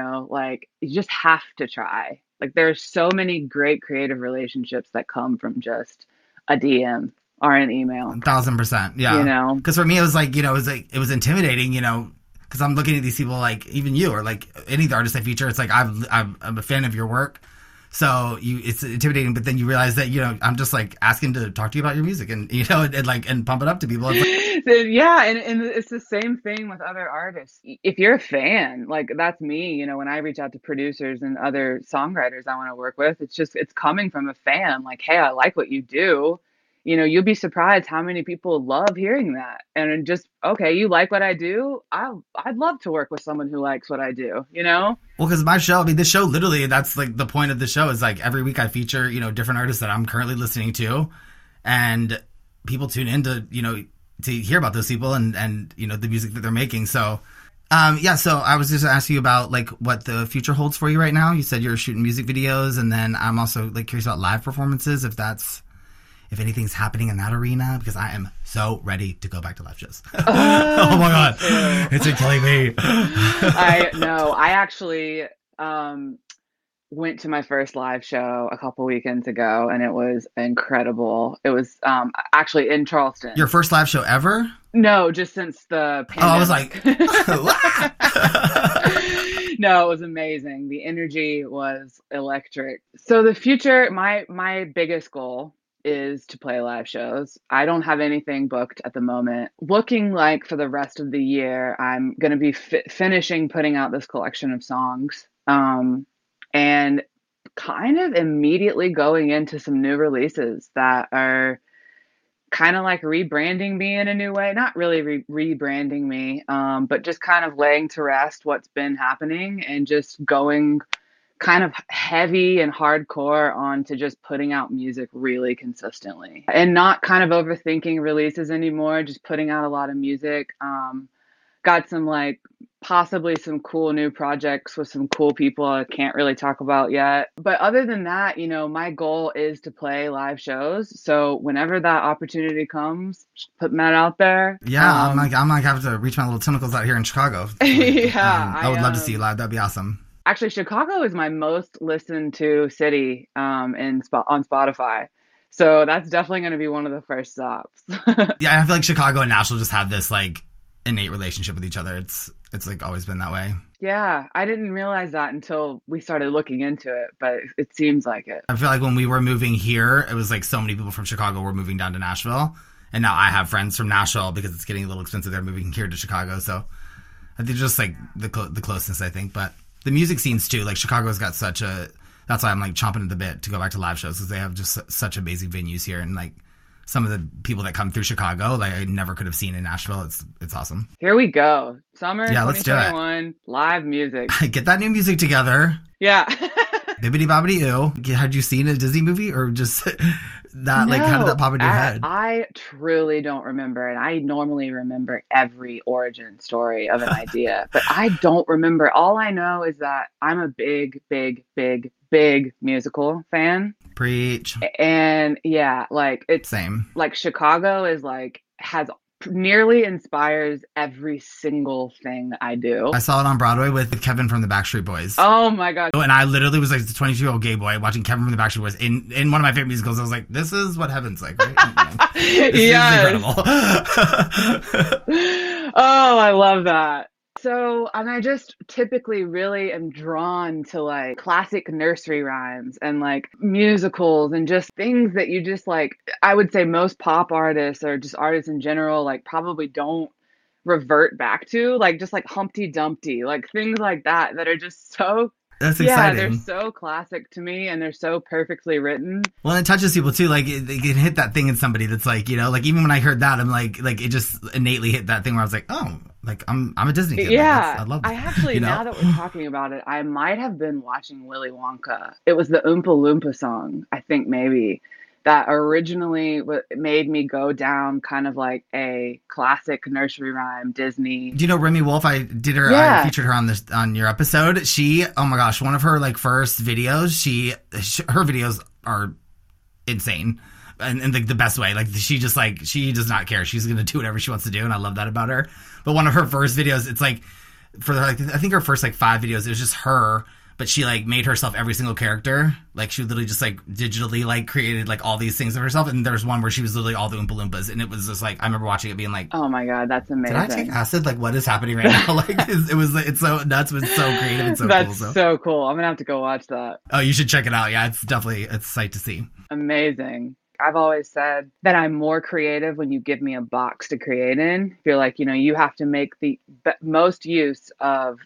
just have to try. There's so many great creative relationships that come from just a DM. Or an email. 1000%. Yeah. Because for me, it was it was intimidating, because I'm looking at these people, even you or any artist I feature. It's I'm a fan of your work. So it's intimidating. But then you realize that, I'm just asking to talk to you about your music and, and pump it up to people. Yeah. And it's the same thing with other artists. If you're a fan, that's me, when I reach out to producers and other songwriters I want to work with, it's coming from a fan. Hey, I like what you do. You'll be surprised how many people love hearing that. And just, okay, you like what I do? I'd love to work with someone who likes what I do, Well, because my show, this show literally, that's the point of the show is every week I feature, different artists that I'm currently listening to. And people tune in to hear about those people and the music that they're making. So, so I was just asking you about what the future holds for you right now. You said you're shooting music videos. And then I'm also curious about live performances, if anything's happening in that arena, because I am so ready to go back to live shows. Oh my God. It's been killing me. I know. I actually went to my first live show a couple weekends ago, and it was incredible. It was actually in Charleston. Your first live show ever? No, just since the pandemic. Oh, I was No, it was amazing. The energy was electric. So the future, my biggest goal is to play live shows. I don't have anything booked at the moment. Looking like for the rest of the year, I'm going to be finishing putting out this collection of songs, and kind of immediately going into some new releases that are kind of like rebranding me in a new way. Not really rebranding me, but just kind of laying to rest what's been happening and just going kind of heavy and hardcore on to just putting out music really consistently and not kind of overthinking releases anymore, just putting out a lot of music. Got some like possibly some cool new projects with some cool people I can't really talk about yet. But other than that, you know, my goal is to play live shows. So whenever that opportunity comes, just putting that out there. Yeah, I'm like having to reach my little tentacles out here in Chicago. I would love to see you live. That'd be awesome. Actually, Chicago is my most listened to city on Spotify. So that's definitely going to be one of the first stops. Yeah, I feel like Chicago and Nashville just have this like innate relationship with each other. It's like always been that way. Yeah, I didn't realize that until we started looking into it, but it seems like it. I feel like when we were moving here, it was like so many people from Chicago were moving down to Nashville. And now I have friends from Nashville because it's getting a little expensive. They're moving here to Chicago. So I think just like the closeness, I think, but... The music scenes, too. Like, Chicago's got such a... That's why I'm, like, chomping at the bit to go back to live shows, because they have just such amazing venues here. And, like, some of the people that come through Chicago, like, I never could have seen in Nashville. It's awesome. Here we go. Summer, yeah, 2021, let's do it. Live music. Get that new music together. Yeah. Bibbidi bobbidi ew. Had you seen a Disney movie or just that? No, like, how did that pop into your head? I truly don't remember. And I normally remember every origin story of an idea, but I don't remember. All I know is that I'm a big, big, big, big musical fan. Preach. And yeah, like it's same. Like Chicago is like has nearly inspires every single thing I do. I saw it on Broadway with Kevin from the Backstreet Boys. Oh my God. And I literally was like the 22-year-old gay boy watching Kevin from the Backstreet Boys in one of my favorite musicals. I was like, this is what heaven's like, right? Yes. Is incredible. Oh, I love that. So, and I just typically really am drawn to like classic nursery rhymes and like musicals and just things that you just like, I would say most pop artists or just artists in general, like probably don't revert back to, like just like Humpty Dumpty, like things like that are just so... That's exciting. Yeah, they're so classic to me, and they're so perfectly written. Well, and it touches people, too. Like, they can hit that thing in somebody that's like, you know, like, even when I heard that, I'm like it just innately hit that thing where I was like, oh, like, I'm a Disney kid. Yeah. Like, I love that. I actually, now that we're talking about it, I might have been watching Willy Wonka. It was the Oompa Loompa song, I think, maybe, that originally made me go down kind of like a classic nursery rhyme Disney. Do you know Remy Wolf? I featured her on your episode. She, oh my gosh, one of her like first videos. Her videos are insane, and like the best way. Like she does not care. She's gonna do whatever she wants to do, and I love that about her. But one of her first videos, it's like for like I think her first like 5 videos, it was just her. But she, like, made herself every single character. Like, she literally just, like, digitally, like, created, like, all these things of herself. And there was one where she was literally all the Oompa Loompas. And it was just, like, I remember watching it being like, oh, my God, that's amazing. Did I take acid? Like, what is happening right now? Like, it's so nuts, but it's so creative and so that's cool. That's so cool. I'm going to have to go watch that. Oh, you should check it out. Yeah, it's definitely, it's a sight to see. Amazing. I've always said that I'm more creative when you give me a box to create in. I feel like, you know, you have to make the most use of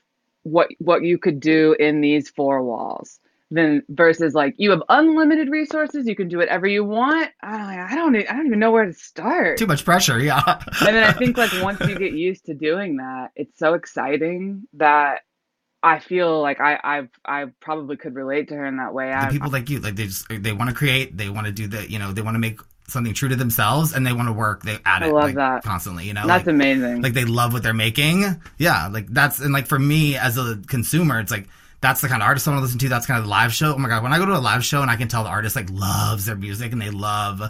what you could do in these 4 walls then versus like you have unlimited resources, you can do whatever you want. I don't even know where to start. Too much pressure. Yeah. And then I think like once you get used to doing that, it's so exciting that I feel like I probably could relate to her in that way. The people like you, like they want to create, they want to do the, you know, they want to make something true to themselves, and they want to work. They add it like, constantly, you know? That's like, amazing. Like, they love what they're making. Yeah, like, that's... And, like, for me, as a consumer, it's like, that's the kind of artist I want to listen to. That's kind of the live show. Oh, my God. When I go to a live show and I can tell the artist, like, loves their music and they love...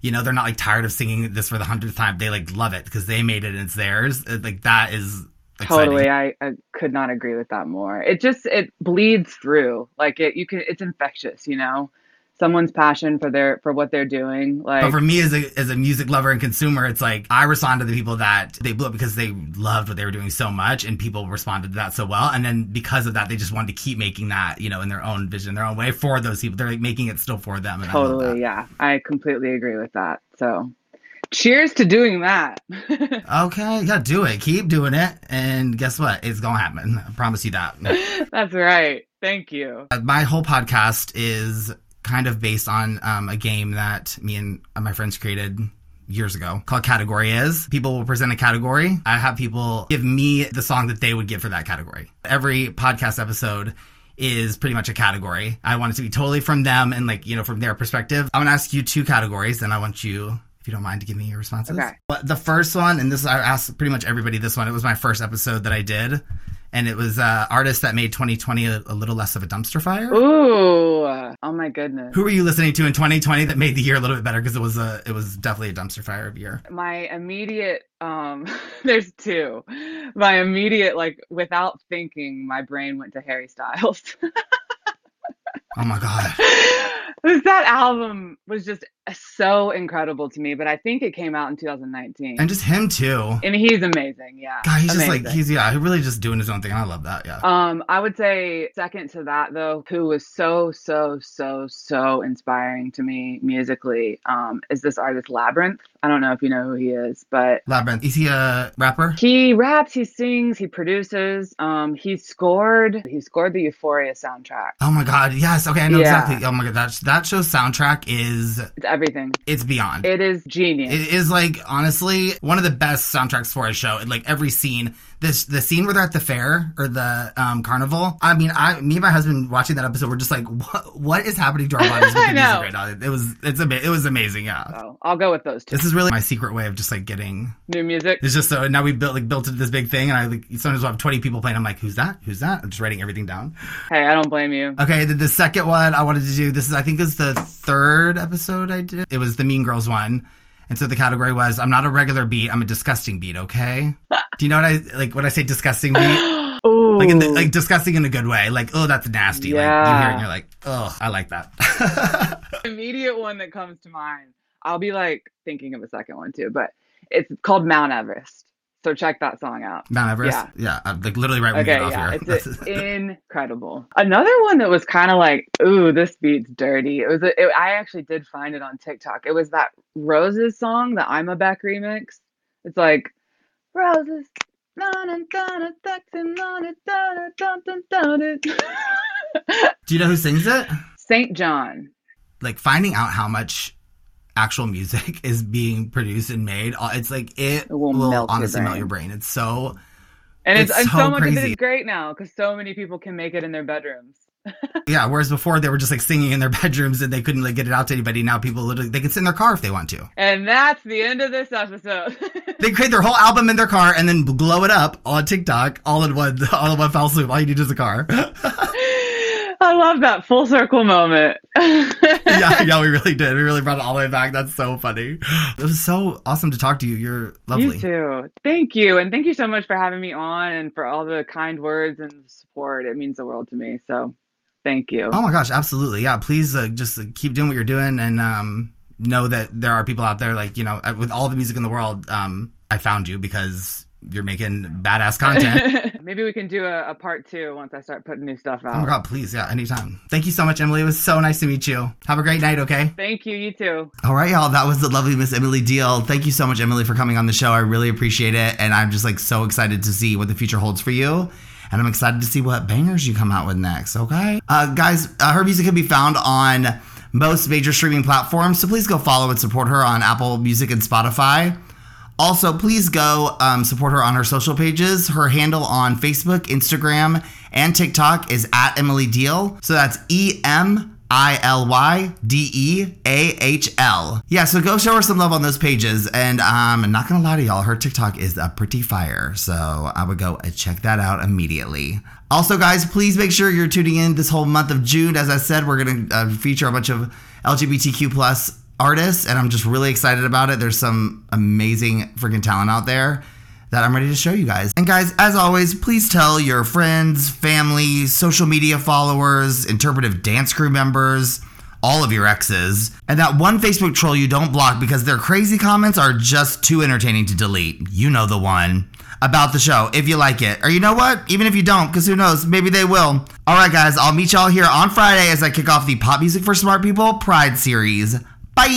You know, they're not, like, tired of singing this for the 100th time. They, like, love it because they made it and it's theirs. Like, that is... Exciting. Totally. I could not agree with that more. It just... It bleeds through. Like, it's infectious, you know? someone's passion for what they're doing. Like, but for me as a music lover and consumer, it's like I respond to the people that they blew up because they loved what they were doing so much, and people responded to that so well. And then because of that, they just wanted to keep making that, you know, in their own vision, their own way for those people. They're like making it still for them. And totally, I love that. Yeah, I completely agree with that. So. Cheers to doing that. Okay, yeah, do it. Keep doing it. And guess what? It's going to happen. I promise you that. That's right. Thank you. My whole podcast is kind of based on a game that me and my friends created years ago called Category Is. People will present a category. I have people give me the song that they would give for that category. Every podcast episode is pretty much a category. I want it to be totally from them and, like, you know, from their perspective. I want to ask you two categories, and I want you, if you don't mind, to give me your responses. Okay. But the first one, and this I asked pretty much everybody this one. It was my first episode that I did, and it was artists that made 2020 a little less of a dumpster fire. Ooh, oh my goodness! Who were you listening to in 2020 that made the year a little bit better? Because it was definitely a dumpster fire of a year. My immediate there's two. My immediate, like, without thinking, my brain went to Harry Styles. Oh my God. That album was just so incredible to me, but I think it came out in 2019. And just him too. And he's amazing, yeah. God, he's amazing. Just like, he's really just doing his own thing. I love that, yeah. I would say second to that though, who was so inspiring to me musically, is this artist Labyrinth. I don't know if you know who he is, but... Labyrinth, is he a rapper? He raps, he sings, he produces, he scored the Euphoria soundtrack. Oh my God, yes, okay, I know exactly. Oh my God, that show's soundtrack is... It's everything. It's beyond. It is genius. It is, like, honestly, one of the best soundtracks for a show. Like, every scene... The scene where they're at the fair or the carnival, I mean, me and my husband watching that episode were just like, what is happening to our bodies with the music right now? It was amazing, yeah. So, I'll go with those two. This is really my secret way of just, like, getting... new music. It's just so... Now we built into this big thing, and I, like, sometimes we'll have 20 people playing. I'm like, who's that? Who's that? I'm just writing everything down. Hey, I don't blame you. Okay, the second one I wanted to do, I think this is the third episode I did. It was the Mean Girls one. And so the category was, I'm not a regular beat, I'm a disgusting beat, okay? Do you know what I, like, when I say disgusting beat? Ooh. Like, like, disgusting in a good way. Like, oh, that's nasty. Yeah. Like, you hear it and you're like, oh, I like that. Immediate one that comes to mind. I'll be, like, thinking of a second one, too. But it's called Mount Everest. So check that song out. Mount Everest? Yeah. I'm, like, literally right when we get off here. It's incredible. Another one that was kind of like, ooh, this beat's dirty. I actually did find it on TikTok. It was that Roses song, the I'm a Beck remix. It's like, Roses. Do you know who sings it? St. John. Like, finding out how much actual music is being produced and made, it's like it will honestly melt your brain. It's so, and it's so much crazy. Of it is great now because so many people can make it in their bedrooms. Yeah, whereas before they were just, like, singing in their bedrooms and they couldn't, like, get it out to anybody. Now people literally, they can sit in their car if they want to. And that's the end of this episode. They create their whole album in their car and then blow it up on TikTok all in one foul swoop. All you need is a car. I love that full circle moment. Yeah, we really did. We really brought it all the way back. That's so funny. It was so awesome to talk to you. You're lovely. You too. Thank you. And thank you so much for having me on and for all the kind words and support. It means the world to me. So thank you. Oh my gosh, absolutely. Yeah, please just keep doing what you're doing and know that there are people out there, like, you know, with all the music in the world, I found you because you're making badass content. Maybe we can do a part two once I start putting new stuff out. Oh my God, please. Yeah, anytime. Thank you so much, Emily. It was so nice to meet you. Have a great night, okay? Thank you. You too. All right, y'all. That was the lovely Miss Emily Deal. Thank you so much, Emily, for coming on the show. I really appreciate it. And I'm just, like, so excited to see what the future holds for you. And I'm excited to see what bangers you come out with next, okay? Guys, her music can be found on most major streaming platforms. So please go follow and support her on Apple Music and Spotify. Also, please go support her on her social pages. Her handle on Facebook, Instagram, and TikTok is @EmilyDeal. So that's EmiliDeahl. Yeah, so go show her some love on those pages. And I'm not going to lie to y'all, her TikTok is a pretty fire. So I would go check that out immediately. Also, guys, please make sure you're tuning in this whole month of June. As I said, we're going to feature a bunch of LGBTQ+ artists, and I'm just really excited about it. There's some amazing freaking talent out there that I'm ready to show you guys. And guys, as always, please tell your friends, family, social media followers, interpretive dance crew members, all of your exes. And that one Facebook troll you don't block because their crazy comments are just too entertaining to delete. You know the one. About the show, if you like it. Or you know what? Even if you don't, because who knows? Maybe they will. All right, guys. I'll meet y'all here on Friday as I kick off the Pop Music for Smart People Pride series. Bye!